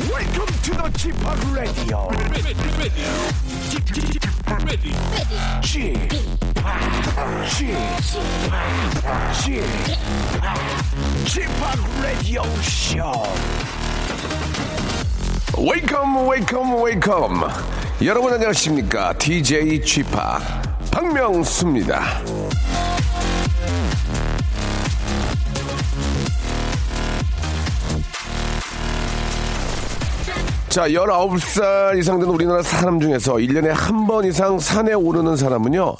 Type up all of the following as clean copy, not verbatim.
Welcome to the G-POP Radio. G-POP Radio Show. Welcome, welcome, welcome. 여러분 안녕하십니까? DJ G-POP 박명수입니다. 자, 19살 이상 된 우리나라 사람 중에서 1년에 한 번 이상 산에 오르는 사람은요,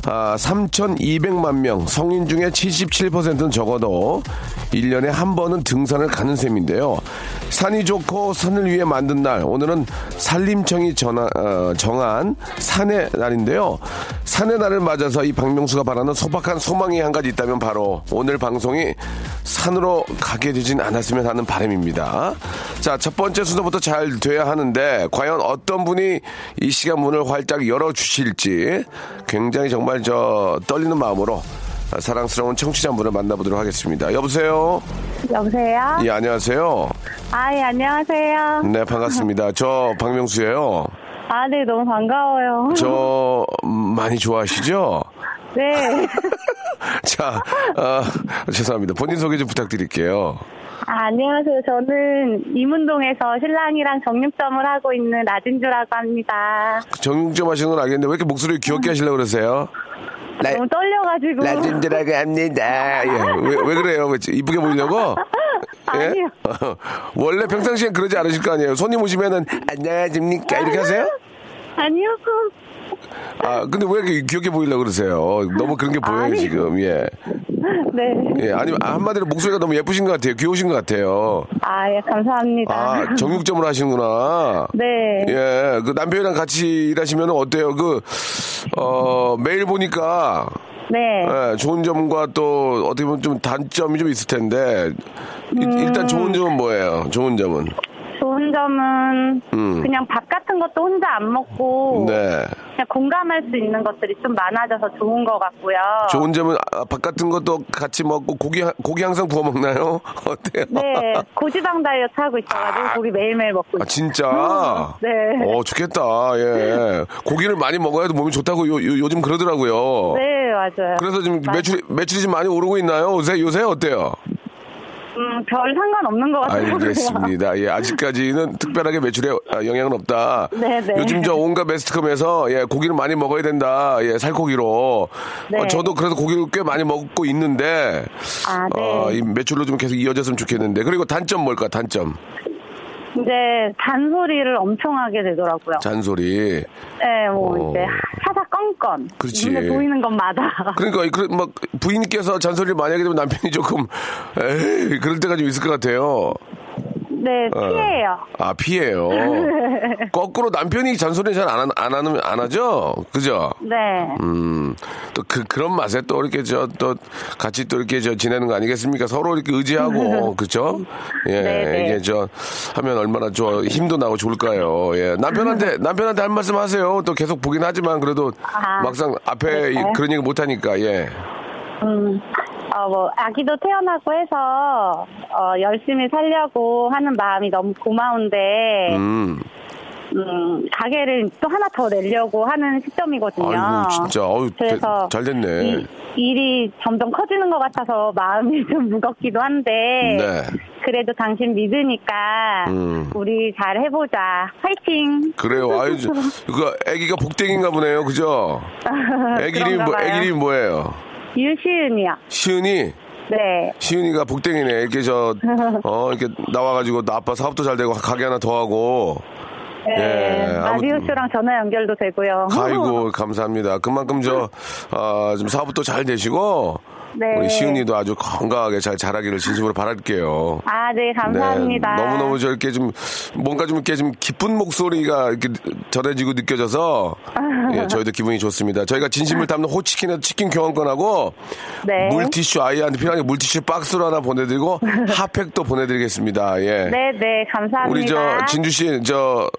3,200만 명, 성인 중에 77%는 적어도 1년에 한 번은 등산을 가는 셈인데요. 산이 좋고 산을 위해 만든 날, 오늘은 산림청이 정한 산의 날인데요. 산의 날을 맞아서 이 박명수가 바라는 소박한 소망이 한 가지 있다면 바로 오늘 방송이 산으로 가게 되진 않았으면 하는 바람입니다. 자, 첫 번째 순서부터 잘 돼야 하는데 과연 어떤 분이 이 시간 문을 활짝 열어주실지 굉장히 정말 저 떨리는 마음으로 사랑스러운 청취자분을 만나보도록 하겠습니다. 여보세요? 여보세요? 예, 안녕하세요? 아, 예, 안녕하세요? 네, 반갑습니다. 저 박명수예요. 아, 네, 너무 반가워요. 저 많이 좋아하시죠? 네. 자, 죄송합니다. 본인 소개 좀 부탁드릴게요. 아, 안녕하세요. 저는 이문동에서 신랑이랑 정육점을 하고 있는 라진주라고 합니다. 정육점 하시는 건 알겠는데 왜 이렇게 목소리를 귀엽게 하시려고 그러세요? 너무 떨려가지고. 라진주라고 합니다. 예. 왜 그래요? 이쁘게 보이려고? 예? 아니요. 원래 평상시엔 그러지 않으실 거 아니에요? 손님 오시면은 안녕하십니까? 이렇게 하세요? 아니요. 아, 근데 왜 이렇게 귀엽게 보이려고 그러세요? 너무 그런 게 보여요, 아니. 지금, 예. 네. 예, 아니면 한마디로 목소리가 너무 예쁘신 것 같아요. 귀여우신 것 같아요. 아, 예, 감사합니다. 아, 정육점을 하시는구나. 네. 예, 그 남편이랑 같이 일하시면 어때요? 매일 보니까. 네. 예, 좋은 점과 또 어떻게 보면 좀 단점이 좀 있을 텐데. 일단 좋은 점은 뭐예요? 좋은 점은? 좋은 점은 그냥 밥 같은 것도 혼자 안 먹고 네. 그냥 공감할 수 있는 것들이 좀 많아져서 좋은 것 같고요. 좋은 점은 밥 같은 것도 같이 먹고 고기 항상 구워 먹나요? 어때요? 네, 고지방 다이어트 하고 있어가지고 고기 매일매일 먹고 있어요. 아, 진짜? 네. 어, 좋겠다. 예. 고기를 많이 먹어야 몸이 좋다고 요즘 그러더라고요. 네, 맞아요. 그래서 지금 매출이 좀 많이 오르고 있나요? 요새 어때요? 별 상관없는 것 같아요. 알겠습니다. 예, 아직까지는 특별하게 매출에 영향은 없다. 네네. 요즘 저 온갖 매스컴에서 예, 고기를 많이 먹어야 된다. 예, 살코기로. 네. 저도 그래서 고기를 꽤 많이 먹고 있는데 네. 이 매출로 좀 계속 이어졌으면 좋겠는데. 그리고 단점 뭘까? 단점. 이제 잔소리를 엄청 하게 되더라고요. 잔소리. 네, 이제 사사건건. 그렇지. 눈에 보이는 것마다. 그러니까 막 부인께서 잔소리를 많이 하게 되면 남편이 조금 에이 그럴 때가 좀 있을 것 같아요. 네, 피해요. 아, 피해요. 거꾸로 남편이 잔소리 잘 안 하죠? 그죠? 네. 또 그런 맛에 또 이렇게 또 같이 또 이렇게 지내는 거 아니겠습니까? 서로 이렇게 의지하고, 그죠? 예, 네네. 이게 하면 얼마나 힘도 나고 좋을까요? 예. 남편한테 한 말씀 하세요. 또 계속 보긴 하지만 그래도 막상 앞에 네. 그런 얘기 못 하니까, 예. 아기도 태어나고 해서, 열심히 살려고 하는 마음이 너무 고마운데, 가게를 또 하나 더 내려고 하는 시점이거든요. 아이고, 진짜. 그래서 잘 됐네. 일이 점점 커지는 것 같아서 마음이 좀 무겁기도 한데, 네. 그래도 당신 믿으니까, 우리 잘 해보자. 화이팅! 그래요. 아유, 아기가 복댕인가 보네요. 그죠? 아기 이름이 뭐예요? 유시은이요. 시은이? 네. 시은이가 복댕이네. 이렇게 이렇게 나와가지고, 나 아빠 사업도 잘 되고, 가게 하나 더 하고. 네. 예, 라디오쇼랑 전화 연결도 되고요. 아이고, 감사합니다. 그만큼 좀 사업도 잘 되시고, 네. 우리 시은이도 아주 건강하게 잘 자라기를 진심으로 바랄게요. 아, 네, 감사합니다. 네, 너무너무 저렇게 좀 뭔가 좀 이렇게 좀 기쁜 목소리가 이렇게 전해지고 느껴져서 예, 저희도 기분이 좋습니다. 저희가 진심을 담는 호치킨에서 치킨 교환권하고 네. 물티슈 아이한테 필요한 게 물티슈 박스로 하나 보내드리고 핫팩도 보내드리겠습니다. 예. 네, 네, 감사합니다. 우리 저 진주 씨 저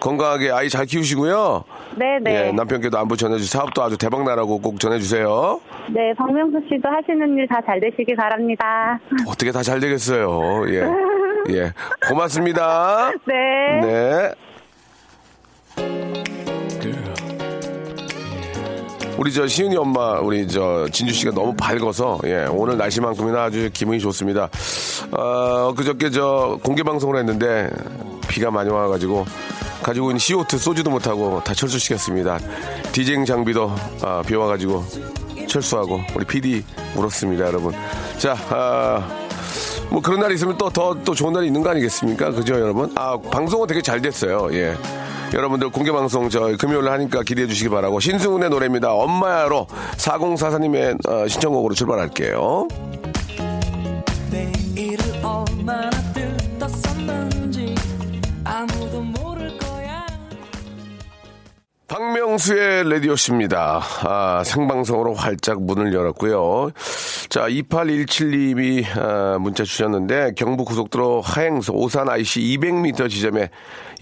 건강하게 아이 잘 키우시고요. 네네. 예, 남편께도 안부 전해주세요. 사업도 아주 대박나라고 꼭 전해주세요. 네, 박명수 씨도 하시는 일 다 잘 되시길 바랍니다. 어떻게 다 잘 되겠어요. 예. 예. 고맙습니다. 네. 네. 우리 저 시은이 엄마, 우리 저 진주 씨가 너무 밝아서, 예, 오늘 날씨만큼이나 아주 기분이 좋습니다. 그저께 저 공개 방송을 했는데, 비가 많이 와가지고, 가지고 있는 CO2 쏘지도 못하고 다 철수시켰습니다. 디제잉 장비도 비 와가지고 철수하고 우리 PD 울었습니다, 여러분. 자, 뭐 그런 날이 있으면 또 좋은 날이 있는 거 아니겠습니까? 그죠, 여러분? 아, 방송은 되게 잘 됐어요. 예. 여러분들 공개방송 저 금요일에 하니까 기대해 주시기 바라고 신승훈의 노래입니다. 엄마야로 4044님의 신청곡으로 출발할게요. 내일을 얼마나 들떴었는지 아무도 모를 거야. 박명수의 라디오십입니다. 아, 생방송으로 활짝 문을 열었고요. 자, 2817님이 문자 주셨는데 경부 고속도로 하행선 오산 IC 200m 지점에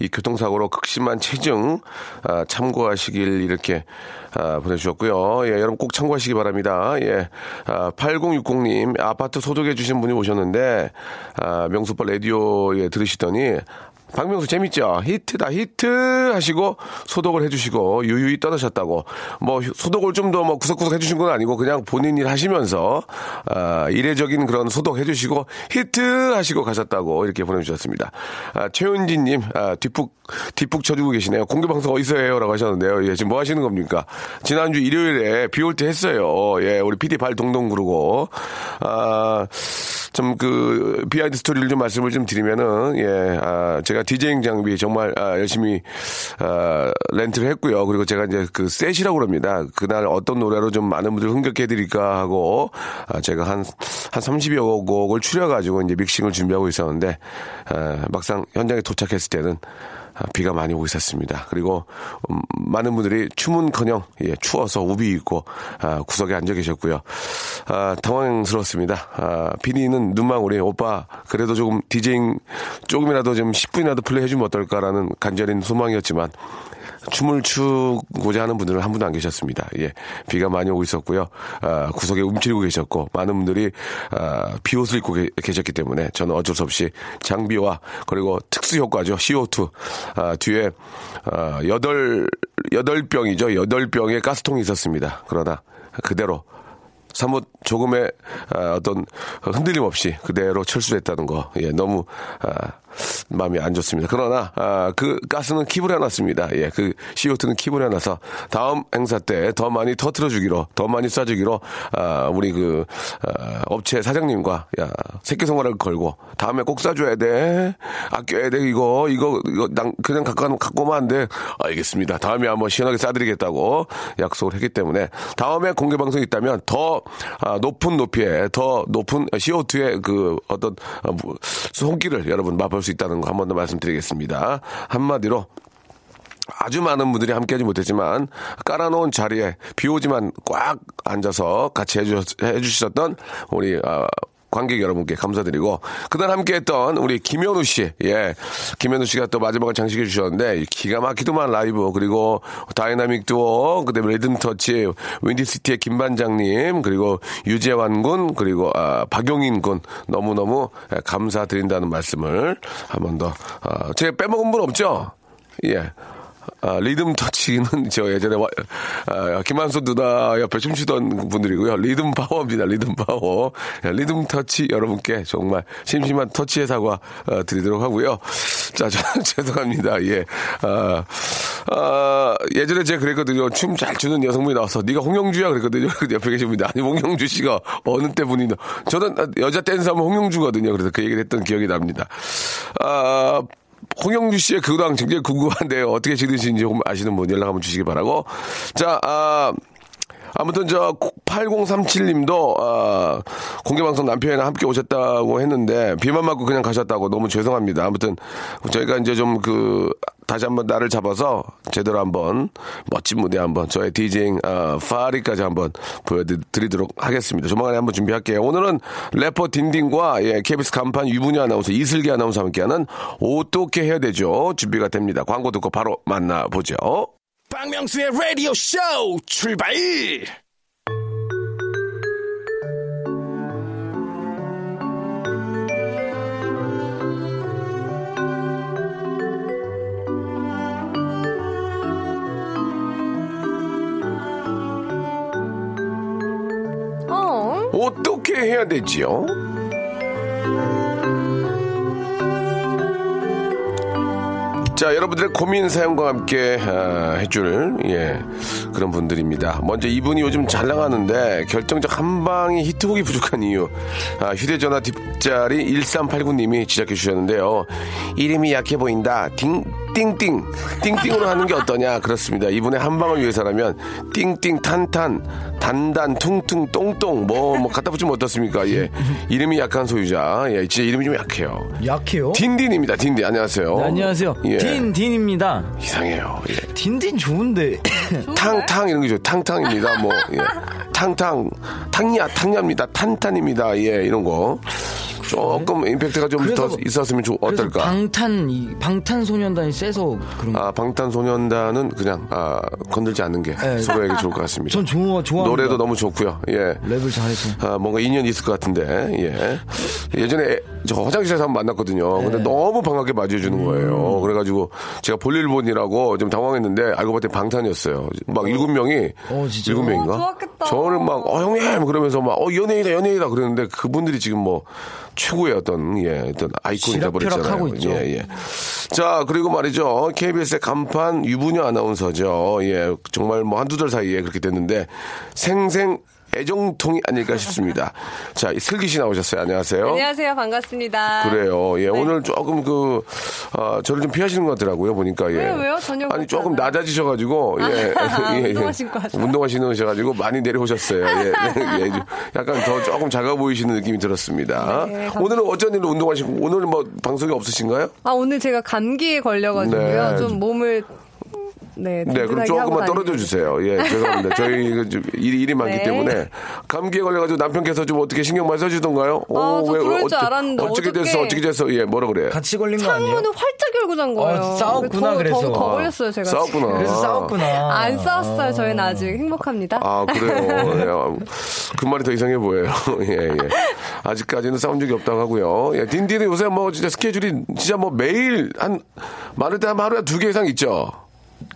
이 교통사고로 극심한 체증 참고하시길 이렇게 보내주셨고요. 예, 여러분 꼭 참고하시기 바랍니다. 예, 8060님 아파트 소독해 주신 분이 오셨는데 명수빠 라디오에 들으시더니 박명수 재밌죠? 히트다 히트 하시고 소독을 해주시고 유유히 떠나셨다고. 뭐 소독을 좀 더 뭐 구석구석 해주신 건 아니고 그냥 본인 일 하시면서 이례적인 그런 소독 해주시고 히트 하시고 가셨다고 이렇게 보내주셨습니다. 최은진님 뒷북 쳐주고 계시네요. 공개방송 어디서 해요? 라고 하셨는데요. 예, 지금 뭐 하시는 겁니까? 지난주 일요일에 비 올 때 했어요. 예, 우리 PD 발 동동 구르고 좀 그 비하인드 스토리를 좀 말씀을 좀 드리면은 예, 제가 디제잉 장비 정말 열심히 렌트를 했고요. 그리고 제가 이제 그 셋이라고 그럽니다. 그날 어떤 노래로 좀 많은 분들 흥겹게 해드릴까 하고 제가 한 30여 곡을 추려가지고 이제 믹싱을 준비하고 있었는데 막상 현장에 도착했을 때는 비가 많이 오고 있었습니다. 그리고 많은 분들이 춤은커녕 예, 추워서 우비 입고 구석에 앉아 계셨고요. 당황스러웠습니다. 비니는 눈망울이 오빠 그래도 조금 디제잉 조금이라도 좀 10분이라도 플레이해주면 어떨까라는 간절한 소망이었지만 춤을 추고자 하는 분들은 한 분도 안 계셨습니다. 예, 비가 많이 오고 있었고요. 구석에 움츠리고 계셨고 많은 분들이 비옷을 입고 계셨기 때문에 저는 어쩔 수 없이 장비와 그리고 특수 효과죠. CO2 뒤에 8병의 가스통이 있었습니다. 그러나 그대로 사뭇 조금의 어떤 흔들림 없이 그대로 철수했다는 거, 예, 너무 마음이 안 좋습니다. 그러나 그 가스는 킵을 해놨습니다. 예, 그 CO2는 킵을 해놔서 다음 행사 때 더 많이 터트려주기로, 더 많이 쏴주기로 우리 그 업체 사장님과 새끼손가락을 걸고 다음에 꼭 쏴줘야 돼, 아껴야 돼, 이거 그냥 갖고 오면 안 돼. 알겠습니다. 다음에 한번 시원하게 쏴드리겠다고 약속을 했기 때문에 다음에 공개 방송이 있다면 더 높은 높이에 더 높은 CO2의 그 어떤 손길을 여러분 맛볼 수 있다는 거 한 번 더 말씀드리겠습니다. 한마디로 아주 많은 분들이 함께하지 못했지만 깔아놓은 자리에 비오지만 꽉 앉아서 같이 해주셨던 우리 관객 여러분께 감사드리고 그날 함께했던 우리 김현우 씨, 예, 김현우 씨가 또 마지막을 장식해 주셨는데 기가 막히도만 라이브 그리고 다이나믹 듀오 그다음에 리듬 터치 윈디시티의 김반장님 그리고 유재완 군 그리고 박용인 군 너무너무 감사드린다는 말씀을 한 번 더 제가 빼먹은 분 없죠? 예. 리듬 터치기는 저 예전에 김한수 누나 옆에 춤추던 분들이고요. 리듬 파워입니다. 리듬 파워. 리듬 터치 여러분께 정말 심심한 터치의 사과 드리도록 하고요. 자, 저는 죄송합니다. 예. 예전에 제가 그랬거든요. 춤 잘 추는 여성분이 나와서 네가 홍영주야 그랬거든요. 옆에 계신 분이 아니 홍영주 씨가 어느 때 분이냐. 저는 여자 댄서하면 홍영주거든요. 그래서 그 얘기를 했던 기억이 납니다. 홍영주 씨의 근황 굉장히 궁금한데요. 어떻게 지내시는지 조금 아시는 분 연락 한번 주시기 바라고. 자, 아무튼 저 8037님도 공개방송 남편이랑 함께 오셨다고 했는데 비만 맞고 그냥 가셨다고 너무 죄송합니다. 아무튼 저희가 이제 좀 그 다시 한번 날을 잡아서 제대로 한번 멋진 무대 한번 저의 디제잉 파리까지 한번 보여드리도록 하겠습니다. 조만간에 한번 준비할게요. 오늘은 래퍼 딘딘과 KBS 간판 유부녀 아나운서 이슬기 아나운서와 함께하는 어떻게 해야 되죠? 준비가 됩니다. 광고 듣고 바로 만나보죠. 박명수의 라디오 쇼 출발! 어떻게 해야 되지요? 자, 여러분들의 고민 사연과 함께 해줄 그런 분들입니다. 먼저 이분이 요즘 잘 나가는데 결정적 한 방이 히트곡이 부족한 이유. 휴대전화 뒷자리 1389님이 지적해 주셨는데요. 이름이 약해 보인다. 띵띵 띵띵으로 하는 게 어떠냐. 그렇습니다. 이분의 한 방을 위해서라면 띵띵 탄탄 단단 퉁퉁 똥똥 뭐 갖다 붙이면 어떻습니까? 예, 이름이 약한 소유자. 예, 진짜 이름이 좀 약해요. 약해요? 딘딘입니다. 딘딘 안녕하세요. 네, 안녕하세요. 예. 딘딘입니다. 이상해요. 예. 딘딘 좋은데 탕탕 이런 게 좋아요. 탕탕입니다. 뭐 예. 탕탕 탕야 탕야입니다. 탄탄입니다. 예, 이런 거. 조금 임팩트가 좀 더 있었으면 어떨까? 방탄소년단이 세서 그런. 아, 방탄소년단은 그냥 건들지 않는 게 네. 서로에게 좋을 것 같습니다. 전 좋아. 노래도 너무 좋고요. 예. 랩을 잘해서. 뭔가 인연이 있을 것 같은데. 예. 예전에 저 화장실에서 한번 만났거든요. 근데 네. 너무 반갑게 맞이해주는 거예요. 그래가지고 제가 볼일 본이라고 좀 당황했는데 알고 봤더니 방탄이었어요. 막 7명이. 진짜. 7명인가? 좋았겠다. 저를 막 형님 그러면서 막 연예인이다 그랬는데 그분들이 지금 뭐. 최고의 어떤 아이콘이 되어버렸잖아요. 예. 자, 그리고 말이죠. KBS의 간판 유부녀 아나운서죠. 예, 정말 뭐 한두 달 사이에 그렇게 됐는데 생생 애정통이 아닐까 싶습니다. 자, 슬기 씨 나오셨어요. 안녕하세요. 안녕하세요. 반갑습니다. 그래요. 예, 네. 오늘 조금 저를 좀 피하시는 것 같더라고요. 보니까 예. 왜요? 전혀. 아니 조금 낮아지셔가지고 예, 운동화 신으셔가지고 많이 내려오셨어요. 예, 예, 약간 더 조금 작아 보이시는 느낌이 들었습니다. 네, 오늘은 어쩐 일로 운동화 신고 오늘 뭐 방송이 없으신가요? 아, 오늘 제가 감기에 걸려가지고요. 네. 좀 몸을 네, 그럼 조금만 떨어져 주세요. 예, 죄송합니다. 저희 좀 일이 많기 네. 때문에 감기에 걸려가지고 남편께서 좀 어떻게 신경 많이 써주던가요? 저 그럴 줄 알았는데 어떻게 됐어? 예, 뭐라 그래요? 같이 걸린 거 아니에요? 창문을 활짝 열고 잔 거예요. 싸웠구나 그래서. 더 걸렸어요 제가. 싸웠구나. 그래서 싸웠구나. 안 싸웠어요. 저희는 아직 행복합니다. 아, 그래요. 그 말이 더 이상해 보여요. 예. 아직까지는 싸운 적이 없다고 하고요. 예, 딘딘은 요새 뭐 진짜 스케줄이 진짜 뭐 매일 많을 때 하루에 2개 이상 있죠.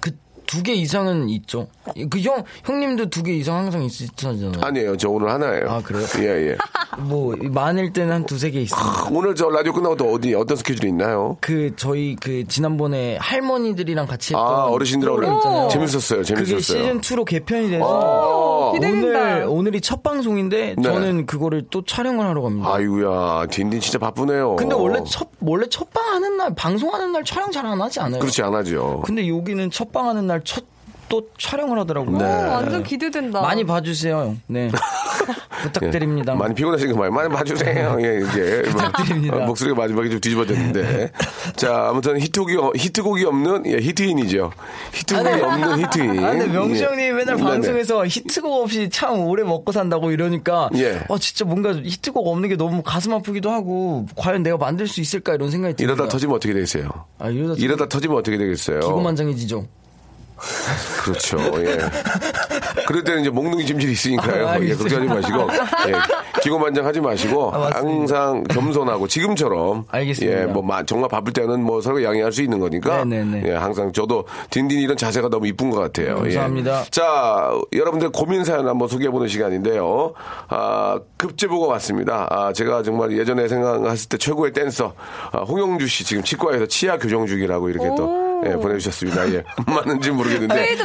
그 2개 이상은 있죠. 그 형님도 2개 이상 항상 있으시잖아요. 아니에요, 저 오늘 하나예요. 아, 그래요? 예. 뭐 많을 때는 한 2-3개 있습니다. 오늘 저 라디오 끝나고 또 어떤 스케줄이 있나요? 저희 지난번에 할머니들이랑 같이 했던 어르신들하고 있잖아요. 재밌었어요. 그게 시즌 2로 개편이 돼서 기대된다. 오늘이 첫 방송인데 네. 저는 그거를 또 촬영을 하러 갑니다. 아이고야, 딘딘 진짜 바쁘네요. 근데 원래 첫방 하는 날 방송하는 날 촬영 잘 안 하지 않아요? 그렇지, 안 하죠. 근데 여기는 첫방 하는 날 또 촬영을 하더라고요. 네. 완전 기대된다. 많이 봐주세요. 네. 부탁드립니다. 예. 많이 피곤하신 거 많이 봐주세요. 예, 이제. 부탁드립니다. 목소리가 마지막에 좀 뒤집어졌는데. 자, 아무튼 히트곡이 없는, 예, 히트인이죠. 히트곡이 없는 히트인. 아, 근데 명수 형님이 맨날 방송에서 히트곡 없이 참 오래 먹고 산다고 이러니까. 예. 진짜 뭔가 히트곡 없는 게 너무 가슴 아프기도 하고, 과연 내가 만들 수 있을까 이런 생각이 듭니다. 이러다 터지면 어떻게 되겠어요? 이러다 터지면 어떻게 되겠어요? 기고만장해지죠. 그렇죠. 예. 그럴 때는 이제 몽둥이 짐질이 있으니까요. 예, 그렇게 하지 마시고 예, 기고만장하지 마시고 항상 겸손하고 지금처럼 알겠습니다. 예, 뭐 정말 바쁠 때는 뭐 서로 양해할 수 있는 거니까 예, 항상 저도 딘딘 이런 자세가 너무 이쁜 것 같아요. 감사합니다. 예. 자, 여러분들 고민 사연 한번 소개해보는 시간인데요. 급제보가 왔습니다. 제가 정말 예전에 생각했을 때 최고의 댄서 홍영주 씨 지금 치과에서 치아 교정 중이라고 이렇게 또 예, 보내주셨습니다. 예. 맞는지 모르겠는데. 예,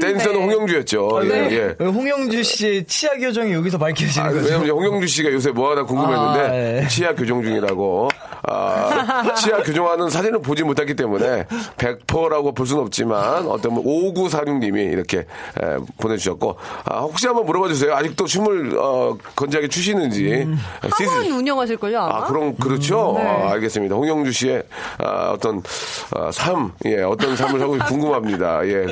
댄서는 홍영주였죠. 네. 예. 홍영주 씨의 치아 교정이 여기서 밝혀지는 거죠. 왜냐면 홍영주 씨가 요새 뭐 하나 궁금했는데 예. 치아 교정 중이라고 치아 교정하는 사진을 보지 못했기 때문에 100%라고 볼 수는 없지만 어떤 5946님이 이렇게 보내주셨고, 혹시 한번 물어봐 주세요. 아직도 춤을 건지하게 추시는지. 학원 운영하실걸요? 아마? 그럼 그렇죠. 네. 알겠습니다. 홍영주 씨의 어떤 삶, 예, 어떤 삶을 하고 궁금합니다. 예,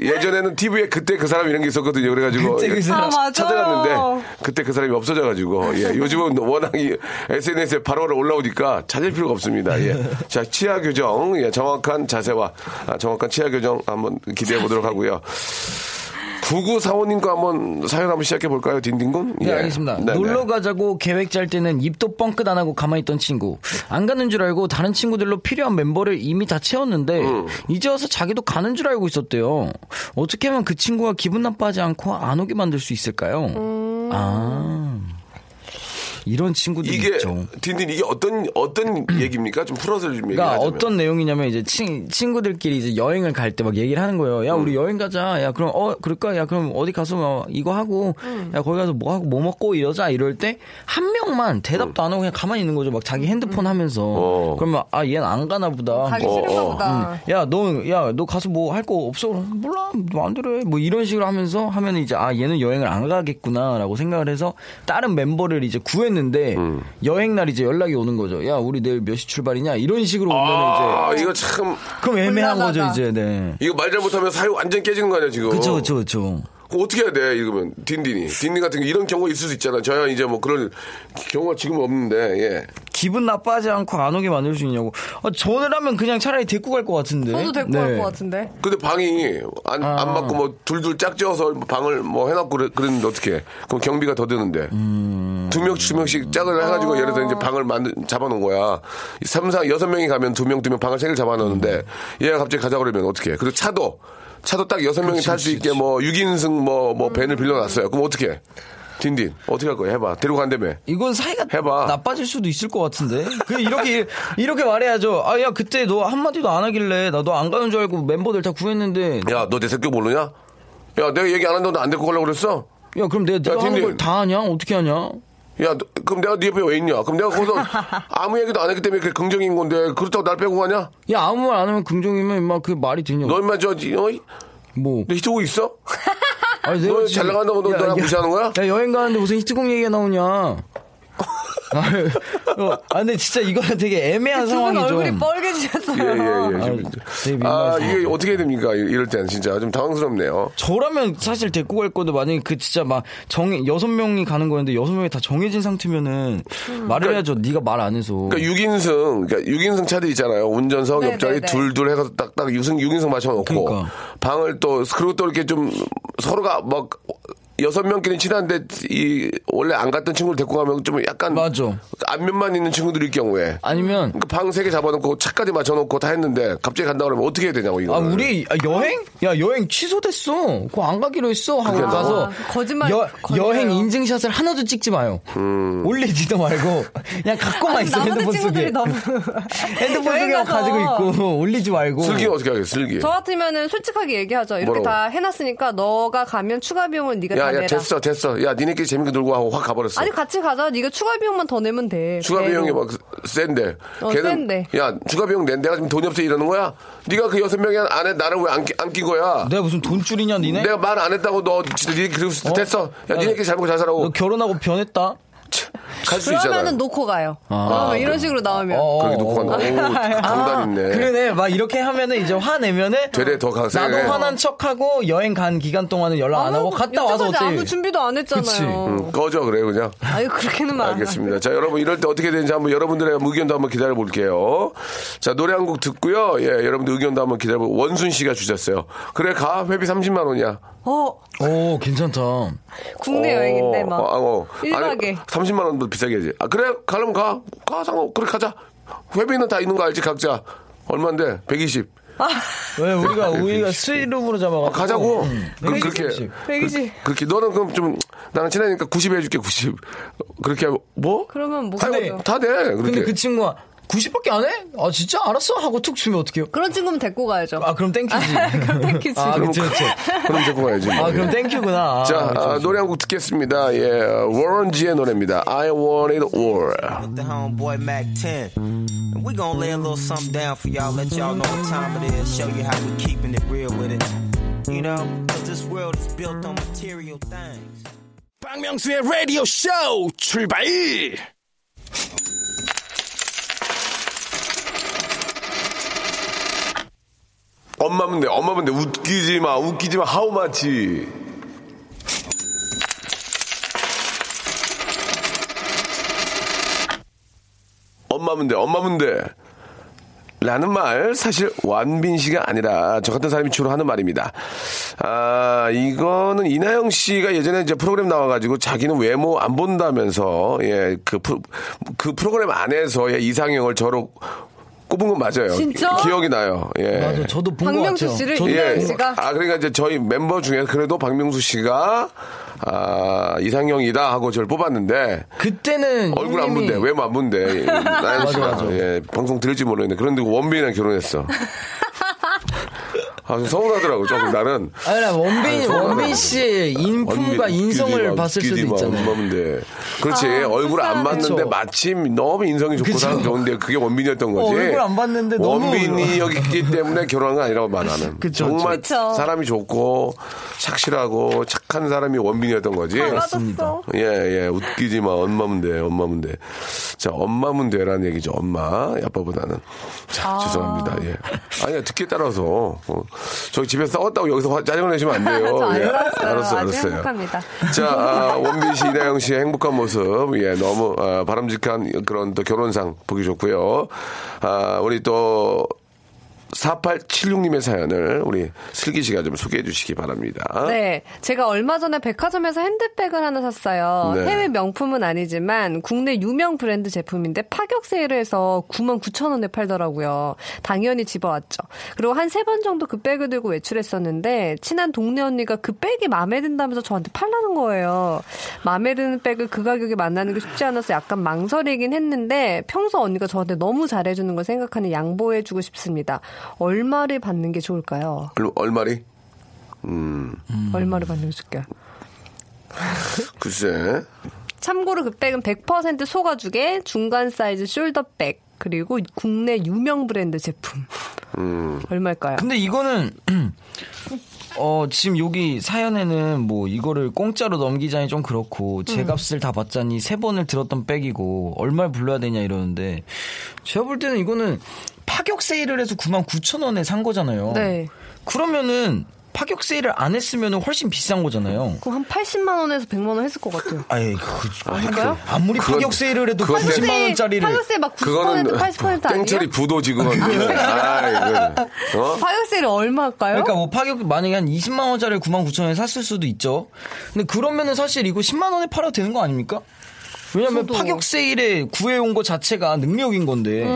예전에는 TV에 그때 그 사람 이런 게 있었거든요. 그래가지고 그때 그 사람. 찾아갔는데 그때 그 사람이 없어져가지고, 예, 요즘은 워낙 SNS에 바로바로 올라오니까 찾을 필요가 없습니다. 예, 자, 치아 교정, 예, 정확한 자세와 정확한 치아 교정 한번 기대해 보도록 하고요. 9945님과 한번 사연 한번 시작해볼까요, 딘딘군? 네, 예. 알겠습니다. 네네. 놀러 가자고 계획 짤 때는 입도 뻥끗 안 하고 가만히 있던 친구. 안 가는 줄 알고 다른 친구들로 필요한 멤버를 이미 다 채웠는데 이제 와서 자기도 가는 줄 알고 있었대요. 어떻게 하면 그 친구가 기분 나빠하지 않고 안 오게 만들 수 있을까요? 아, 이런 친구들이 이게, 있죠. 딘딘, 이게 어떤 얘기입니까? 좀 풀어서 좀 얘기하자면. 그러니까 어떤 내용이냐면 이제 친구들끼리 이제 여행을 갈 때 막 얘기를 하는 거예요. 야, 우리 여행 가자. 야, 그럼 그럴까? 야, 그럼 어디 가서 뭐 이거 하고, 야, 거기 가서 뭐 하고 뭐 먹고 이러자. 이럴 때 한 명만 대답도 안 하고 그냥 가만히 있는 거죠. 막 자기 핸드폰 하면서. 그러면 아, 얘는 안 가나 보다. 가기 싫은가 보다. 야, 너 가서 뭐 할 거 없어? 몰라. 마음대로 해. 뭐 이런 식으로 하면 이제 아, 얘는 여행을 안 가겠구나라고 생각을 해서 다른 멤버를 이제 구했는. 근데 여행 날 이제 연락이 오는 거죠. 야, 우리 내일 몇 시 출발이냐? 이런 식으로 오면 이제 이거 참 그럼 애매한 불안하다. 거죠, 이제. 네. 이거 말 잘못하면 사이 완전 깨지는 거 아니야, 지금? 그렇죠. 어떻게 해야 돼? 이러면 딘딘 같은 거 이런 경우가 있을 수 있잖아. 저야 이제 뭐 그런 경우가 지금 없는데. 예. 기분 나빠하지 않고 안 오게 만들 수 있냐고. 전화를 하면 그냥 차라리 데리고 갈 것 같은데. 저도 데리고 갈 것 같은데. 근데 방이 안 맞고 뭐 둘둘 짝지어서 방을 뭐 해놨고 그랬는데 어떻게 해? 그럼 경비가 더 드는데. 두 명씩 짝을 해가지고 예를 들어 이제 방을 잡아놓은 거야. 3, 4, 6명이 가면 두 명 방을 3개를 잡아놓는데 얘가 갑자기 가자 그러면 어떻게 해? 그리고 차도 딱 6명이 탈 수 있게 뭐 6인승 뭐 밴을 빌려놨어요. 그럼 어떻게 해? 딘딘 어떻게 할 거야? 해봐. 데리고 간다며. 이건 사이가 해봐. 나빠질 수도 있을 것 같은데. 그냥 이렇게 말해야죠. 아, 야, 그때 너 한마디도 안 하길래 나 너 안 가는 줄 알고 멤버들 다 구했는데. 야, 너 내 새끼 모르냐? 야, 내가 얘기 안 한다고 안 데리고 가려고 그랬어? 야, 그럼 내가 하는 걸 다 하냐? 어떻게 하냐? 야, 그럼 내가 네 옆에 왜 있냐? 그럼 내가 거기서 아무 얘기도 안 했기 때문에 그게 긍정인 건데 그렇다고 날 빼고 가냐? 야, 아무 말 안 하면 긍정이면 인마 그 말이 되냐고. 너 인마 너 히트곡 있어? 아니, 너 잘 나간다고 너 나랑 무시하는 거야? 야, 여행 가는데 무슨 히트곡 얘기가 나오냐? 근데 진짜 이거는 되게 애매한 상황이죠. 얼굴이 빨개지셨어요. 예. 이게 어떻게 해야 됩니까? 이럴 때는 진짜 좀 당황스럽네요. 저라면 사실 데리고 갈 건데 만약에 그 진짜 막 6명이 가는 거였는데 6명이 다 정해진 상태면은 말을 해야죠. 네가 말 안 해서. 그러니까 6인승 차들 있잖아요. 운전석 옆자리 둘 해서 딱딱 6인승 맞춰놓고 그러니까. 방을 또 그리고 또 이렇게 좀 서로가 막 6명끼리 친한데, 원래 안 갔던 친구를 데리고 가면 좀 약간. 맞아. 안면만 있는 친구들일 경우에. 아니면. 그러니까 방 3개 잡아놓고 차까지 맞춰놓고 다 했는데, 갑자기 간다고 그러면 어떻게 해야 되냐고, 이거. 여행? 야, 여행 취소됐어. 그거 안 가기로 했어. 하고 가서. 거짓말. 여행 인증샷을 하나도 찍지 마요. 올리지도 말고. 그냥 갖고만 있어, 핸드폰 속에. 핸드폰 속에 가지고 있고, 올리지 말고. 슬기 어떻게 하겠어, 슬기? 저 같으면은 솔직하게 얘기하죠. 이렇게 다 해놨으니까, 너가 가면 추가 비용은 네가 야, 됐어. 야, 니네끼리 재밌게 놀고 하고 확 가버렸어. 아니, 같이 가자. 네가 추가 비용만 더 내면 돼. 추가 비용이 막 센데. 센데. 야, 추가 비용 낸 데가 지금 돈이 없어 이러는 거야? 네가 그 6명이 안에 나를 왜 안 낀 거야? 내가 무슨 돈줄이냐, 니네? 내가 말 안 했다고 너 진짜 니네 그랬어. 됐어. 야, 니네끼리 잘 먹고 잘 살라고. 너 결혼하고 변했다? 갈 수 있잖아. 그러면은 놓고 가요. 이런 식으로 나오면. 그렇게 놓고 간다. 강단 있네. 그러네. 막 이렇게 하면은 이제 화내면은. 되레 더 강세. 나도 화난 척하고 여행 간 기간 동안은 연락 안 하고 갔다 와서 어째. 아무 준비도 안 했잖아요. 꺼져 그래 그냥. 아유 그렇게는 말. 알겠습니다. 자, 여러분 이럴 때 어떻게 되는지 한번 여러분들의 의견도 한번 기다려 볼게요. 자, 노래 한 곡 듣고요. 예, 여러분들 의견도 한번 기다려 볼. 원순 씨가 주셨어요. 그래 가. 회비 30만 원이야. 오, 괜찮다. 국내 여행인데 막. 1박에. 30만 원도 비싸게 하지. 아, 그래? 가려면 가. 그렇게 가자. 회비는 다 있는 거 알지? 각자. 얼만데? 120. 왜 우리가 수입으로 잡아가지고 가자고. 그럼 120, 그렇게 120. 그렇게 너는 그럼 좀 나랑 친하니까 90 해줄게. 90 그렇게 하면 뭐? 그러면 뭐? 다 돼. 근데 그 친구가 90밖에 안 해? 아 진짜? 알았어? 하고 툭 주면 어떡해요? 그런 친구는 데리고 가야죠. 아 그럼 땡큐지. 그럼 땡큐지. 아, 그럼, 그럼 데리고 가야지. 아 그럼 땡큐구나. 자 아, 노래 한 곡 듣겠습니다. 예, 워런지의 노래입니다. I want it all. With the homeboy Mac 10. And we gonna lay a little something down for y'all. Let y'all know what time it is. Show you how we keeping it real with it. You know, cause this world is built on material things. 박명수의 라디오 쇼 출발. 엄마 문데 웃기지 마 how much 엄마 문데 라는 말 사실 완빈 씨가 아니라 저 같은 사람이 주로 하는 말입니다. 아 이거는 이나영 씨가 예전에 이제 프로그램 나와가지고 자기는 외모 안 본다면서 예 그 프로그램 안에서 예, 이상형을 저로 꼽은 건 맞아요. 진짜? 기억이 나요. 예. 맞아, 저도 본 것 같아요. 박명수 씨를 이나영 씨가. 아 그러니까 이제 저희 멤버 중에 그래도 박명수 씨가 아 이상형이다 하고 저를 뽑았는데 그때는 얼굴 안 본데 외모 안 본데 나영 씨가 예, 방송 들을지 모르겠는데 그런데 원빈이랑 결혼했어. 아, 서운하더라고, 조금 나는. 아니, 원빈 씨의 인품과 원빈, 인성을 봤을 수도 있잖아요. 엄마인데. 그렇지, 아, 얼굴 안 봤는데 마침 너무 인성이 좋고 사람 좋은데 그게 원빈이었던 거지. 얼굴 안 봤는데 원빈이 여기 있기 때문에 결혼한 건 아니라고 말 안 하는. 그쵸, 정말 그쵸. 사람이 좋고 착실하고 착한 사람이 원빈이었던 거지. 맞습니다. 예, 웃기지 마, 엄마문데. 자, 엄마문데라는 얘기죠, 엄마, 아빠보다는. 자, 아. 죄송합니다. 예. 아니야, 듣기에 따라서. 저희 집에서 싸웠다고 여기서 짜증을 내시면 안 돼요. 예. 알았어요. 행복합니다. 자, 원빈 씨, 이나영 씨의 행복한 모습, 예, 너무 바람직한 그런 또 결혼상 보기 좋고요. 아, 우리 또 4876님의 사연을 우리 슬기 씨가 좀 소개해 주시기 바랍니다. 네, 제가 얼마 전에 백화점에서 핸드백을 하나 샀어요. 네. 해외 명품은 아니지만 국내 유명 브랜드 제품인데 파격 세일을 해서 99,000원에 팔더라고요. 당연히 집어왔죠. 그리고 한 3번 정도 그 백을 들고 외출했었는데 친한 동네 언니가 그 백이 마음에 든다면서 저한테 팔라는 거예요. 마음에 드는 백을 그 가격에 만나는 게 쉽지 않아서 약간 망설이긴 했는데 평소 언니가 저한테 너무 잘해주는 걸 생각하니 양보해 주고 싶습니다. 얼마를 받는 게 좋을까요? 얼마리? 얼마를 받는 게 좋을까요? 글쎄. 참고로 그 백은 100% 소가죽에 중간 사이즈 숄더백 그리고 국내 유명 브랜드 제품. 얼마일까요? 근데 이거는 지금 여기 사연에는 뭐 이거를 공짜로 넘기자니 좀 그렇고 제 값을 다 받자니 3번을 들었던 백이고 얼마를 불러야 되냐 이러는데 제가 볼 때는 이거는 파격 세일을 해서 99,000원에 산 거잖아요. 네. 그러면은 파격 세일을 안 했으면은 훨씬 비싼 거잖아요. 그 한 80만 원에서 100만 원 했을 것 같아요. 아예 아닌가요? 아무리 파격 세일을 해도 90만 원짜리를 파격 세일 막 90% 80% 아니에요? 땡처리 부도 지금은. 파격 세일이 얼마일까요? 그러니까 뭐 파격 만약에 한 20만 원짜리를 99,000원에 샀을 수도 있죠. 근데 그러면은 사실 이거 10만 원에 팔아도 되는 거 아닙니까? 왜냐면 파격 세일에 구해온 거 자체가 능력인 건데.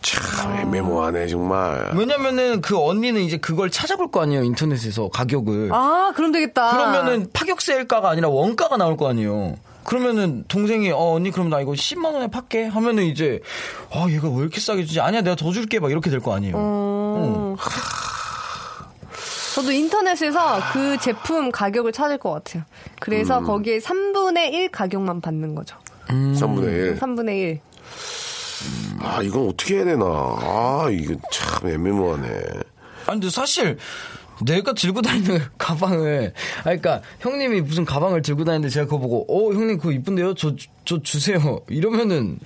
참 애매모하네 정말. 왜냐면은 그 언니는 이제 그걸 찾아볼 거 아니에요 인터넷에서 가격을. 아 그럼 되겠다. 그러면은 파격 세일가가 아니라 원가가 나올 거 아니에요. 그러면은 동생이 언니 그럼 나 이거 10만 원에 팔게 하면은 이제 얘가 왜 이렇게 싸게 주지? 아니야 내가 더 줄게 막 이렇게 될 거 아니에요. 저도 인터넷에서 그 제품 가격을 찾을 것 같아요. 그래서 거기에 3분의 1 가격만 받는 거죠. 3분의 1. 아, 이건 어떻게 해야 되나. 아, 이거 참 애매모하네. 아니, 근데 사실 내가 들고 다니는 가방을, 그러니까 형님이 무슨 가방을 들고 다니는데 제가 그거 보고, 형님 그거 이쁜데요? 저 주세요. 이러면은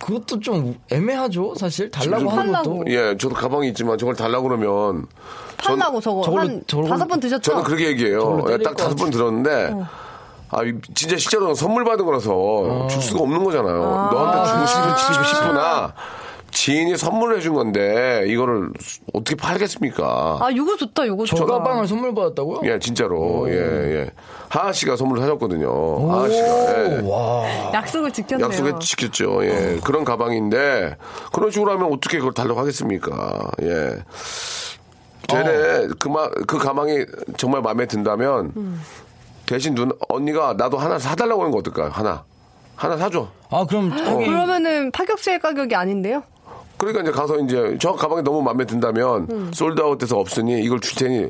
그것도 좀 애매하죠, 사실. 달라고 하는 것도. 예, 저도 가방이 있지만 저걸 달라고 그러면. 팔라고 저거. 한 5번 드셨죠? 저는 그렇게 얘기해요. 예, 딱 5번 들었는데. 아, 진짜 실제로 선물 받은 거라서 줄 수가 없는 거잖아요. 너한테 주고 싶으나 지인이 선물을 해준 건데 이거를 어떻게 팔겠습니까? 아, 이거 좋다, 이거 좋다. 저 가방을 선물 받았다고요? 예, 진짜로. 예. 하하 씨가 선물을 사줬거든요. 하하 씨가. 예. 와. 약속을 지켰네요. 약속을 지켰죠. 예, 그런 가방인데 그런 식으로 하면 어떻게 그걸 달라고 하겠습니까? 예. 되레 그 가방이 정말 마음에 든다면. 대신 언니가 나도 하나 사달라고 하는 거 어떨까요? 하나 사줘. 아, 그럼. 그러면은 파격세일 가격이 아닌데요? 그러니까 이제 가서 이제 저 가방이 너무 마음에 든다면 솔드아웃 돼서 없으니 이걸 줄 테니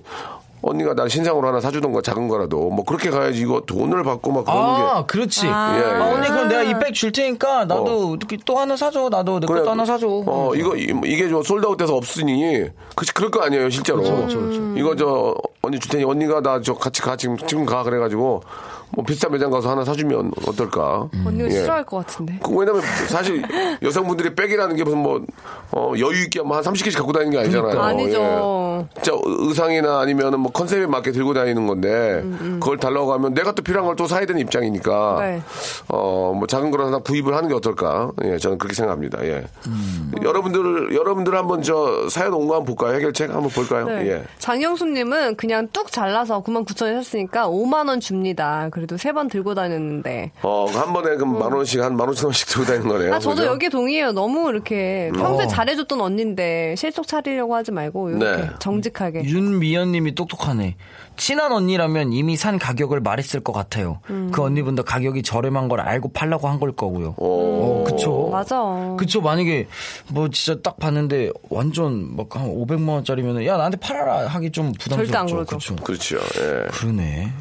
언니가 나 신상으로 하나 사주던 거 작은 거라도 뭐 그렇게 가야지 이거 돈을 받고 막 그런 게. 아, 그렇지. 아, 예, 예. 아 언니 그럼 내가 200 줄 테니까 나도 또 하나 사줘. 나도 내 그래, 것도 하나 사줘. 어 이게 저 솔드아웃 돼서 없으니 그럴 거 아니에요 실제로. 그렇죠. 이거 저 언니 줄 테니 언니가 나 저 같이 가 지금 가 그래가지고. 뭐 비싼 매장 가서 하나 사주면 어떨까? 언니가 예. 싫어할 것 같은데. 왜냐면 사실 여성분들이 백이라는 게 무슨 뭐 여유 있게 한 30개씩 갖고 다니는 게 아니잖아요. 그러니까. 아니죠. 예. 진짜 의상이나 아니면은 뭐 컨셉에 맞게 들고 다니는 건데 그걸 달라고 하면 내가 또 필요한 걸 또 사야 되는 입장이니까 네. 뭐 작은 걸 하나 구입을 하는 게 어떨까? 예, 저는 그렇게 생각합니다. 예. 여러분들 한번 저 사연 온 거 한번 볼까요? 해결책 한번 볼까요? 네. 예. 장영수님은 그냥 뚝 잘라서 99,000원 샀으니까 5만 원 줍니다. 그래도 3번 들고 다녔는데. 한 번에 그럼 10,000원씩, 한 15,000원씩 들고 다니는 거네요. 아, 저도 그죠? 여기 동의해요. 너무 이렇게 평소에 잘해줬던 언니인데 실속 차리려고 하지 말고 이렇게 네. 정직하게. 윤미연 님이 똑똑하네. 친한 언니라면 이미 산 가격을 말했을 것 같아요. 그 언니분도 가격이 저렴한 걸 알고 팔라고 한 걸 거고요. 그쵸. 맞아. 그쵸. 만약에 뭐 진짜 딱 봤는데 완전 막 한 500만 원짜리면 야, 나한테 팔아라 하기 좀 부담스럽죠. 절대 안 그러죠. 그렇죠. 예. 그러네.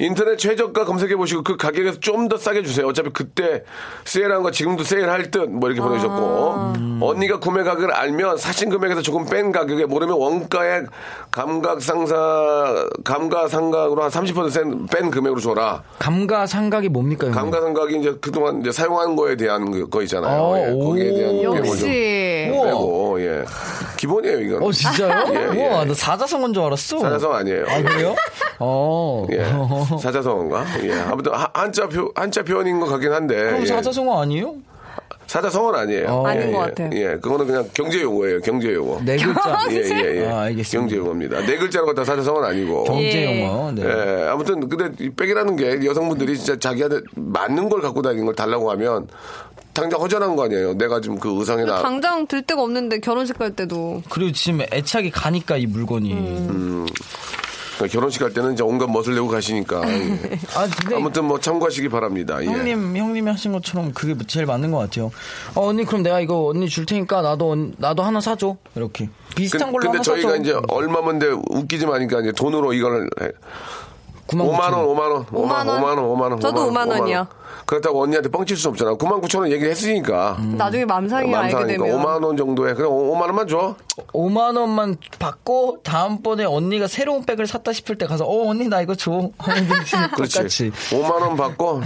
인터넷 최저가 검색해보시고 그 가격에서 좀 더 싸게 주세요. 어차피 그때 세일한 거 지금도 세일할 듯 뭐 이렇게 보내주셨고 언니가 구매 가격을 알면 사신 금액에서 조금 뺀 가격에 모르면 원가의 감가상각으로 한 30% 뺀 금액으로 줘라. 감가상각이 뭡니까? 형님? 감가상각이 이제 그동안 이제 사용한 거에 대한 거 있잖아요. 예, 거기에 대한 금액을 좀 빼고 예. 기본이에요 이건. 진짜요? 예, 예. 우와, 나 사자성어인 줄 알았어. 사자성 아니에요. 아 그래요? 예. 사자성어인가? 예. 아무튼 한자 표현인 것 같긴 한데. 그럼 예. 사자성어 아니에요? 사자성어는 아니에요. 아닌 것 같아요. 예, 그거는 그냥 경제용어예요. 경제용어. 네 글자. 예. 아, 알겠습니다. 경제용어입니다. 네 글자로 갖다 사자성어는 아니고. 경제용어. 네. 예, 아무튼 근데 백이라는 게 여성분들이 진짜 자기한테 맞는 걸 갖고 다니는 걸 달라고 하면 당장 허전한 거 아니에요. 내가 지금 그 의상이나 당장 들 데가 없는데 결혼식 갈 때도. 그리고 지금 애착이 가니까 이 물건이. 결혼식 갈 때는 이제 온갖 멋을 내고 가시니까. 아무튼 뭐 참고하시기 바랍니다. 형님이 하신 것처럼 그게 제일 맞는 것 같아요. 언니 그럼 내가 이거 언니 줄 테니까 나도 하나 사줘. 이렇게 비슷한 걸로 하나 사줘. 근데 저희가 이제 얼마면데 웃기지 마니까 이제 돈으로 이걸 5만 원. 저도 5만 원이요. 그렇다고 언니한테 뻥칠 수는 없잖아. 99,000원 얘기를 했으니까. 나중에 맘상이 알게 되면. 5만 원 정도에. 그냥 5만 원만 줘. 5만 원만 받고 다음번에 언니가 새로운 백을 샀다 싶을 때 가서 언니 나 이거 줘. 그렇지. 5만 원 받고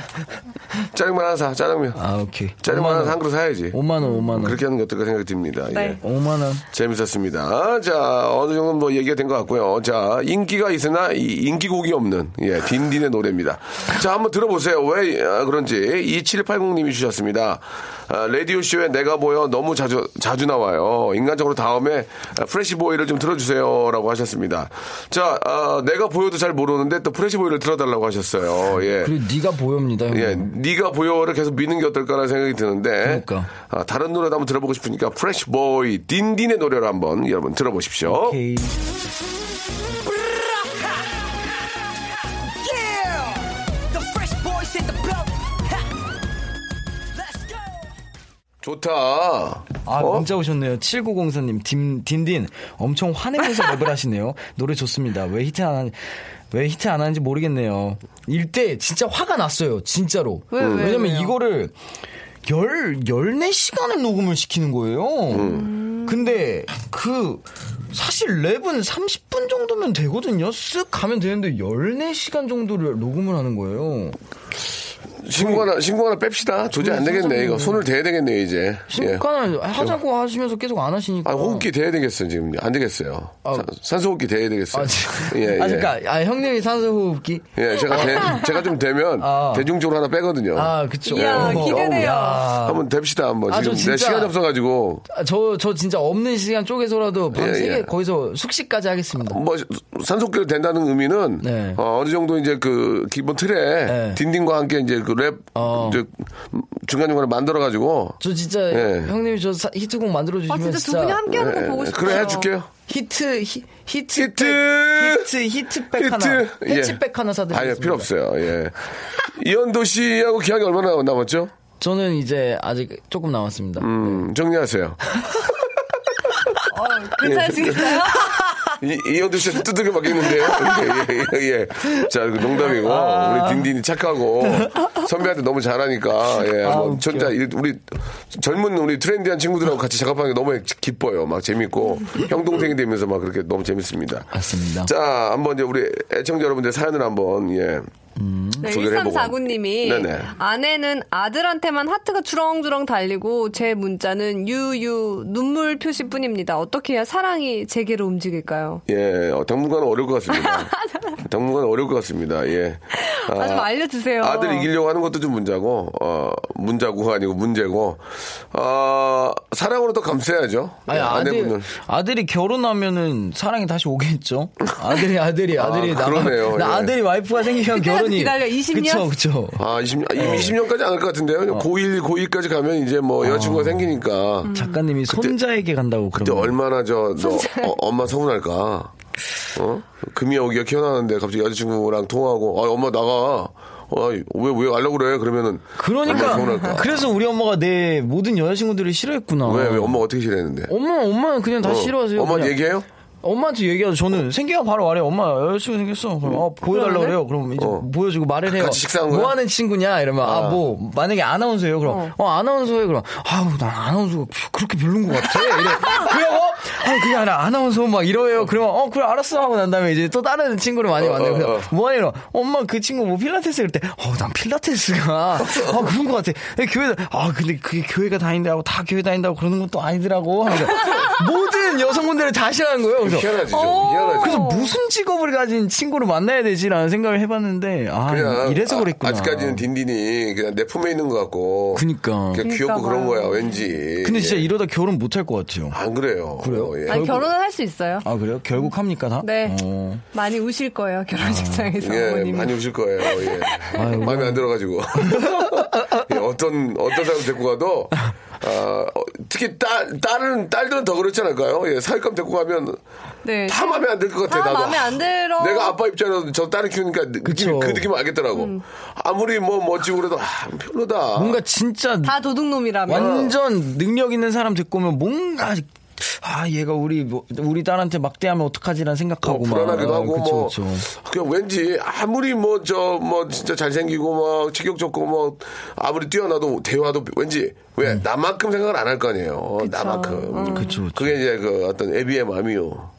짜장면 하나 사. 짜장면. 아 오케이. 짜장면 하나 한 그릇 사야지. 5만 원. 그렇게 하는 게 어떨까 생각이 듭니다. 네. 예. 5만 원. 재밌었습니다. 자 어느 정도 뭐 얘기가 된 것 같고요. 자 인기가 있으나 인기곡이 없는 예 딘딘의 노래입니다. 자 한번 들어보세요. 왜 그런 2780님이 주셨습니다. 라디오쇼에 내가 보여 너무 자주 나와요. 인간적으로 다음에 프레시보이를 좀 들어주세요 라고 하셨습니다. 자 내가 보여도 잘 모르는데 또 프레시보이를 들어달라고 하셨어요. 예. 그리고 니가 보여입니다. 예, 니가 보여를 계속 미는 게 어떨까라는 생각이 드는데 그러니까. 다른 노래도 한번 들어보고 싶으니까 프레시보이 딘딘의 노래를 한번 여러분 들어보십시오. 오케이. 좋다. 아, 문자 오셨네요. 7904님, 딘딘. 엄청 화내면서 랩을 하시네요. 노래 좋습니다. 왜 히트 안 하는지 모르겠네요. 일대 진짜 화가 났어요. 진짜로. 왜냐면 이거를 14시간을 녹음을 시키는 거예요. 근데 사실 랩은 30분 정도면 되거든요. 쓱 가면 되는데 14시간 정도를 녹음을 하는 거예요. 신고 하나 뺍시다. 도저히 안 되겠네. 이거 손을 대야 되겠네 이제. 신고 하나 하자고 하시면서 계속 안 하시니까. 호흡기 대야 되겠어요 지금. 안 되겠어요. 산소호흡기 대야 되겠어요. 예. 그러니까 형님이 산소호흡기. 예, 제가 좀 되면 대중적으로 하나 빼거든요. 아, 그렇죠. 이야, 기대돼요. 한번 댑시다 한번. 지금 내 시간 없어가지고. 저 진짜 없는 시간 쪼개서라도 밤새게 거기서 숙식까지 하겠습니다. 뭐 산소호흡기로 된다는 의미는 어느 정도 이제 그 기본 틀에 딘딘과 함께 이제 그 랩 중간중간에 만들어가지고 저 진짜 형님이 저 히트곡 만들어주시면 진짜 두 분이 함께하는 거 보고 싶어요. 그래 해줄게요. 히트백 하나. 히트백 하나 사드리겠습니다. 아니요 필요 없어요. 예. 이현도 씨하고 기약이 얼마나 남았죠? 저는 이제 아직 조금 남았습니다. 정리하세요. 괜찮으시겠어요? 이 형도 진짜 두들겨 맞겠는데요? 예. 자, 농담이고. 우리 딘딘이 착하고. 선배한테 너무 잘하니까. 예. 뭐, 진짜, 우리, 젊은 우리 트렌디한 친구들하고 같이 작업하는 게 너무 기뻐요. 막 재밌고. 형 동생이 되면서 막 그렇게 너무 재밌습니다. 맞습니다. 자, 한번 이제 우리 애청자 여러분들 사연을 한번, 예. 네, 1349님이 네네. 아내는 아들한테만 하트가 주렁주렁 달리고 제 문자는 유유 눈물 표시뿐입니다. 어떻게 해야 사랑이 제게로 움직일까요? 예, 당분간은 어려울 것 같습니다. 당분간은 어려울 것 같습니다. 예, 좀 알려주세요. 아들 이기려고 하는 것도 좀 문제고, 문제고가 아니고 문제고, 사랑으로 더 감싸야죠. 아니, 아내분은 아들이 결혼하면은 사랑이 다시 오겠죠. 아들이 그러네요. 나 아들이 와이프가 생기면 결혼 기다려 20년. 그쵸. 아, 20년까지 안 갈 것 같은데요. 고1, 고2까지 가면 이제 뭐 여자친구가 생기니까. 작가님이 그때, 손자에게 간다고 그러면. 그때 얼마나 엄마 서운할까. 어? 금이 오기가 키워나는데 갑자기 여자친구랑 통화하고, 아, 엄마 나가. 왜 알려고 그래? 그러면은. 그러니까. 그래서 우리 엄마가 내 모든 여자친구들을 싫어했구나. 왜 엄마 어떻게 싫어했는데? 엄마는 그냥 다 싫어하세요. 엄마 얘기해요? 엄마한테 얘기하죠. 저는 생기면 바로 말해요. 엄마 여자친구 생겼어. 그럼 보여달라고 그래요. 그럼 이제 보여주고 말을 해요. 같이 식사한 거야? 뭐 하는 친구냐? 이러면 뭐 만약에 아나운서예요. 그럼 아나운서예요. 그럼 난 아나운서가 그렇게 별론 것 같아. 이래. 그래요? 그게 아니라 아나운서 막 이러요. 그러면 그래 알았어 하고 난 다음에 이제 또 다른 친구를 많이 만나요. 그래서 뭐 하니? 엄마 그 친구 뭐 필라테스 그럴 때 난 필라테스가 그런 것 같아. 교회 근데 그게 교회가 다닌다 하고 다 교회 다닌다고 그러는 건 또 아니더라고. 모든 여성분들을 다 싫어하는 거예요. 희한하죠. 그래서 무슨 직업을 가진 친구를 만나야 되지라는 생각을 해봤는데, 이래서 그랬구나. 아직까지는 딘딘이 그냥 내 품에 있는 것 같고. 그니까. 귀엽고 그런 거야, 왠지. 근데 진짜 이러다 결혼 못할 것 같죠? 안 그래요. 그래요? 예. 아니, 결혼은 할 수 있어요. 아, 그래요? 결국 합니까, 다? 네. 많이 우실 거예요, 결혼식장에서. 예, 많이 우실 거예요, 예. 아이고. 마음에 안 들어가지고. 예, 어떤 사람 데리고 가도, 특히 딸들은 더 그렇지 않을까요? 예, 사육감 데리고 가면 다 마음에 안 들 것 같아. 다 마음에 안 들어. 내가 아빠 입장에서 저 딸을 키우니까 그 느낌 알겠더라고. 아무리 멋지고 그래도 별로다. 뭔가 진짜 다 도둑놈이라면 완전 능력 있는 사람 데리고 오면 뭔가 얘가 우리 딸한테 막대하면 어떡하지라는 생각하고 불안하기도 하고 그쵸. 그냥 왠지 아무리 진짜 잘생기고 체격 좋고 아무리 뛰어나도 대화도 왠지 왜 나만큼 생각을 안 할 거 아니에요. 그쵸. 나만큼. 그쵸. 그게 이제 그 어떤 애비의 마음이요.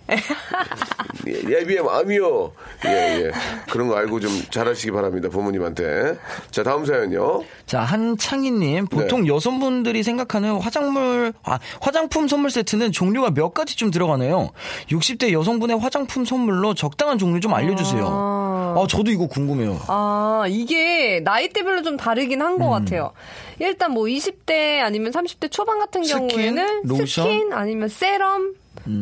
애비의 마음이요. 예. 그런 거 알고 좀 잘하시기 바랍니다, 부모님한테. 자, 다음 사연요. 자, 한창희님. 보통 여성분들이 생각하는 화장품 선물 세트는 종류가 몇 가지 좀 들어가네요. 60대 여성분의 화장품 선물로 적당한 종류 좀 알려주세요. 저도 이거 궁금해요. 이게 나이대별로 좀 다르긴 한 것 같아요. 일단 20대 아니면 30대 초반 같은 경우에는 로션? 스킨 아니면 세럼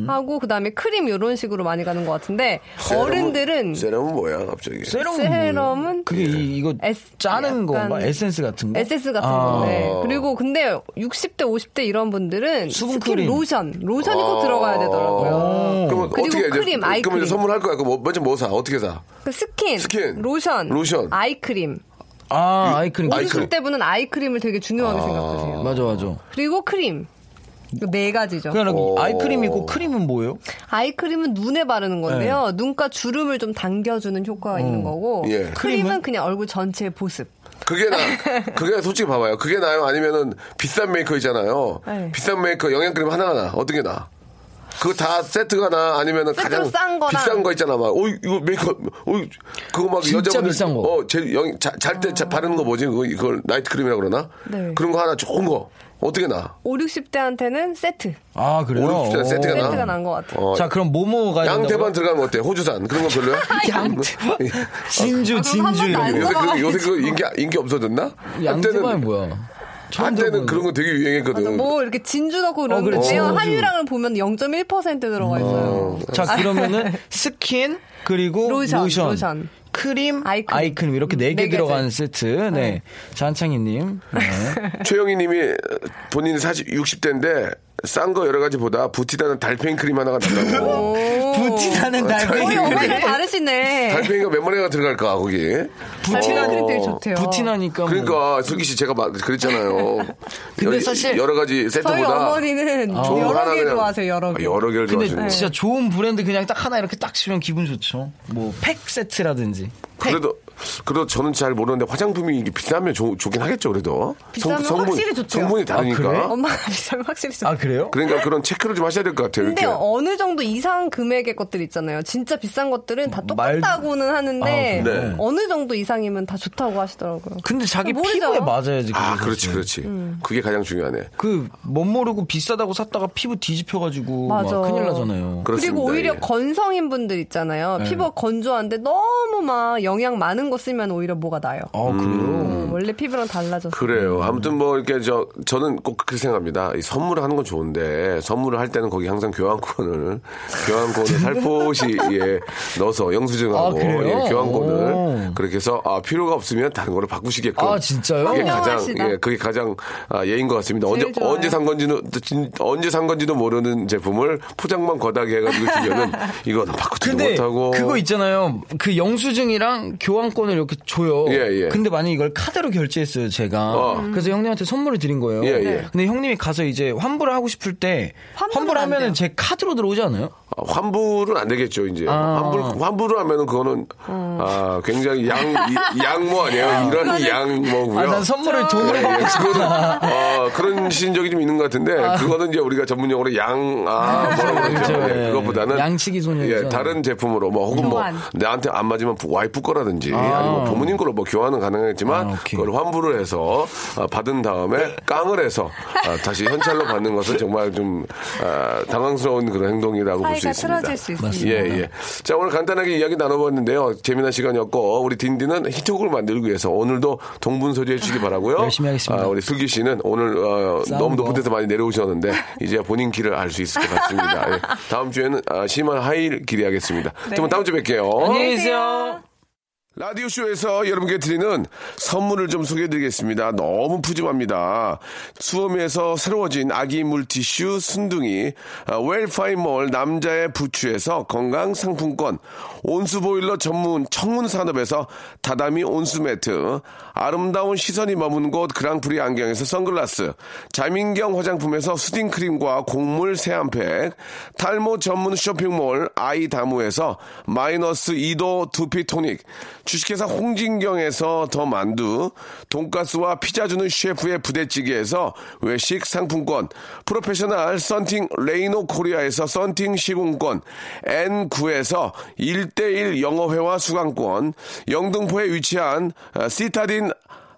하고 그다음에 크림 이런 식으로 많이 가는 것 같은데 어른들은 세럼은 뭐야 갑자기? 세럼은 그게 이거 짜는 건가? 에센스 같은 거? 에센스 같은 건데 그리고 근데 60대 50대 이런 분들은 스킨 로션이 꼭 들어가야 되더라고요. 그럼 그리고 어떻게 크림 아이크림 그럼 이제 선물할 거야? 그럼 먼저 뭐 사? 어떻게 사? 그 스킨 로션 아이크림 아이크림 50대 분은 아이크림을 되게 중요하게 생각하세요. 맞아. 그리고 크림. 네 가지죠. 아이크림이고 크림은 뭐예요? 아이크림은 눈에 바르는 건데요. 눈가 주름을 좀 당겨주는 효과가 있는 거고 크림은 그냥 얼굴 전체의 보습. 그게 솔직히 봐봐요. 그게 나요? 아니면은 비싼 메이커 있잖아요. 비싼 메이커 영양크림 하나 어떤 게 나? 그거 다 세트가 나 아니면은 가장 싼 거랑 비싼 거 있잖아 막. 이거 메이크업. 그거 막 여자분들 비싼 거. 잘 때 바르는 거 뭐지? 그걸 나이트 크림이라고 그러나? 네. 그런 거 하나 좋은 거. 어떻게 나? 5, 60대한테는 세트. 아, 그래요? 5, 60대는 세트가 난 것 같아요. 자, 그럼 뭐뭐가 양태반 들어가면 어때? 호주산. 그런 거 별로야? 양태반. 진주. 요새 그거 인기 없어졌나? 양태반이 뭐야? 한때는 그런 거 되게 유행했거든. 맞아, 이렇게 진주 넣고 그런 거 있는데요. 한유랑을 보면 0.1% 들어가 있어요. 자, 그러면은 스킨, 그리고 로션. 크림, 아이크림 이렇게 4개 들어간 세트. 네. 잔창희님. 최영희님이 본인이 60대인데 싼 거 여러 가지보다 부티다는 달팽이 크림 하나가 낫다고. 부티다는 달팽이 크림. 어머니 다르시네. 달팽이가 몇 마리가 들어갈까 거기. 부티나 크림 되게 좋대요. 부티나니까. 뭐. 그러니까 슬기 씨 제가 그랬잖아요. 근데 사실 여러 가지 세트보다. 저희 어머니는 여러 개 좋아하세요. 여러 개. 여러 개를 좋아하세요. 근데 진짜 좋은 브랜드 그냥 딱 하나 이렇게 딱 치면 기분 좋죠. 뭐 팩 세트라든지. 팩. 그래도 저는 잘 모르는데 화장품이 이게 비싸면 좋긴 하겠죠. 그래도 비싸면 확실히 좋죠. 성분이 다르니까. 아, 그래? 엄마가 비싸면 확실히 좋죠. 아 그래요? 그러니까 그런 체크를 좀 하셔야 될 것 같아요. 근데 이렇게. 어느 정도 이상 금액의 것들 있잖아요. 진짜 비싼 것들은 다 똑같다고는 하는데 아, 네. 어느 정도 이상이면 다 좋다고 하시더라고요. 근데 자기 피부에 맞아야지. 아 그렇지. 그게 가장 중요하네. 그 못 모르고 비싸다고 샀다가 피부 뒤집혀가지고 막 큰일 나잖아요. 그렇습니다. 그리고 오히려 예. 건성인 분들 있잖아요. 네. 피부가 건조한데 너무 막 영양 많은 거 쓰면 오히려 뭐가 나요. 아, 그래요? 원래 피부랑 달라졌어요. 그래요. 아무튼 뭐 이렇게 저는 꼭 그렇게 생각합니다. 이 선물을 하는 건 좋은데 선물을 할 때는 거기 항상 교환권을 살포시 예, 넣어서 영수증하고 예, 교환권을 그렇게 해서 필요가 없으면 다른 거를 바꾸시게끔. 아 진짜요? 그게 가장 예인 것 같습니다. 언제 산 건지도 모르는 제품을 포장만 거다게 해가지고 주면은 이거는 바꾸지도 못하고. 그거 있잖아요. 그 영수증이랑 교환 권을 이렇게 줘요. 예, 예. 근데 만약에 이걸 카드로 결제했어요, 제가. 그래서 형님한테 선물을 드린 거예요. 예, 예. 근데 형님이 가서 이제 환불을 하고 싶을 때 환불하면은 제 카드로 들어오지 않아요? 환불은 안 되겠죠, 이제. 환불을 하면은 그거는 굉장히 양모 아니에요? 이런 양모고요. 난 선물을 돈으로 받고 싶거든. 그런 시인적이 좀 있는 것 같은데 그거는 이제 우리가 전문 용어로 그것보다는 양치기 소년. 예, 다른 제품으로 뭐 혹은 교환. 뭐 나한테 안 맞으면 와이프 거라든지 아니면 부모님 걸로 뭐 교환은 가능하겠지만 그걸 환불을 해서 받은 다음에 깡을 해서 다시 현찰로 받는 것은 정말 좀 당황스러운 그런 행동이라고 볼 수 있습니다. 사이가 틀어질 수 있습니다. 예. 자, 오늘 간단하게 이야기 나눠봤는데요. 재미난 시간이었고 우리 딘딘은 히트곡을 만들기 위해서 오늘도 동분서주 해주시기 바라고요. 열심히 하겠습니다. 우리 슬기 씨는 오늘 너무 높은 데서 많이 내려오셨는데 이제 본인 길을 알 수 있을 것 같습니다. 예. 다음 주에는 심한 하이힐 기대하겠습니다. 네. 그럼 다음 주에 뵐게요. 안녕히 계세요. 라디오쇼에서 여러분께 드리는 선물을 좀 소개해드리겠습니다. 너무 푸짐합니다. 수험에서 새로워진 아기 물티슈 순둥이, 웰파이몰 남자의 부추에서 건강상품권, 온수보일러 전문 청문산업에서 다다미 온수매트, 아름다운 시선이 머무는 곳 그랑프리 안경에서 선글라스, 자민경 화장품에서 수딩크림과 곡물 세안팩, 탈모 전문 쇼핑몰 아이다무에서 마이너스 2도 두피토닉, 주식회사 홍진경에서 더 만두, 돈가스와 피자 주는 셰프의 부대찌개에서 외식 상품권, 프로페셔널 썬팅 레이노 코리아에서 썬팅 시공권, N9에서 1:1 영어회화 수강권, 영등포에 위치한 시타딘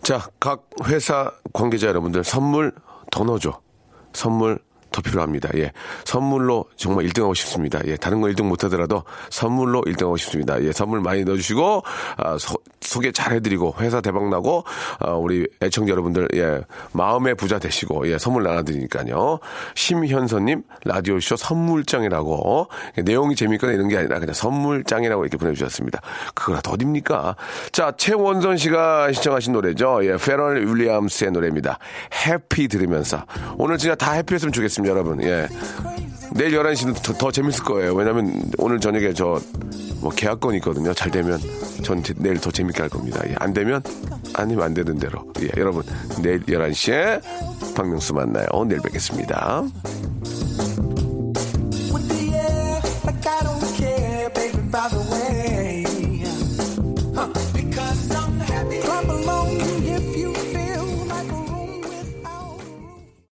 자, 각 회사 관계자 여러분들 선물 더 넣어줘. 선물 더 필요합니다. 예. 선물로 정말 1등하고 싶습니다. 예. 다른 거 1등 못하더라도 선물로 1등하고 싶습니다. 예. 선물 많이 넣어주시고, 소개 잘 해드리고, 회사 대박나고, 우리 애청자 여러분들, 예. 마음의 부자 되시고, 예. 선물 나눠드리니까요. 심현서님, 라디오쇼 선물장이라고, 예. 내용이 재밌거나 이런 게 아니라 그냥 선물장이라고 이렇게 보내주셨습니다. 그거라도 어딥니까? 자, 최원선 씨가 시청하신 노래죠. 예. 페럴 윌리엄스의 노래입니다. 해피 들으면서. 오늘 진짜 다 해피했으면 좋겠습니다. 여러분, 예. 내일 11시는 더 재밌을 거예요. 왜냐면 오늘 저녁에 뭐 계약권이 있거든요. 잘 되면 전 내일 더 재밌게 할 겁니다. 예, 안 되면 아니면 안 되는 대로. 예, 여러분 내일 11시에 박명수 만나요. 내일 뵙겠습니다. By the way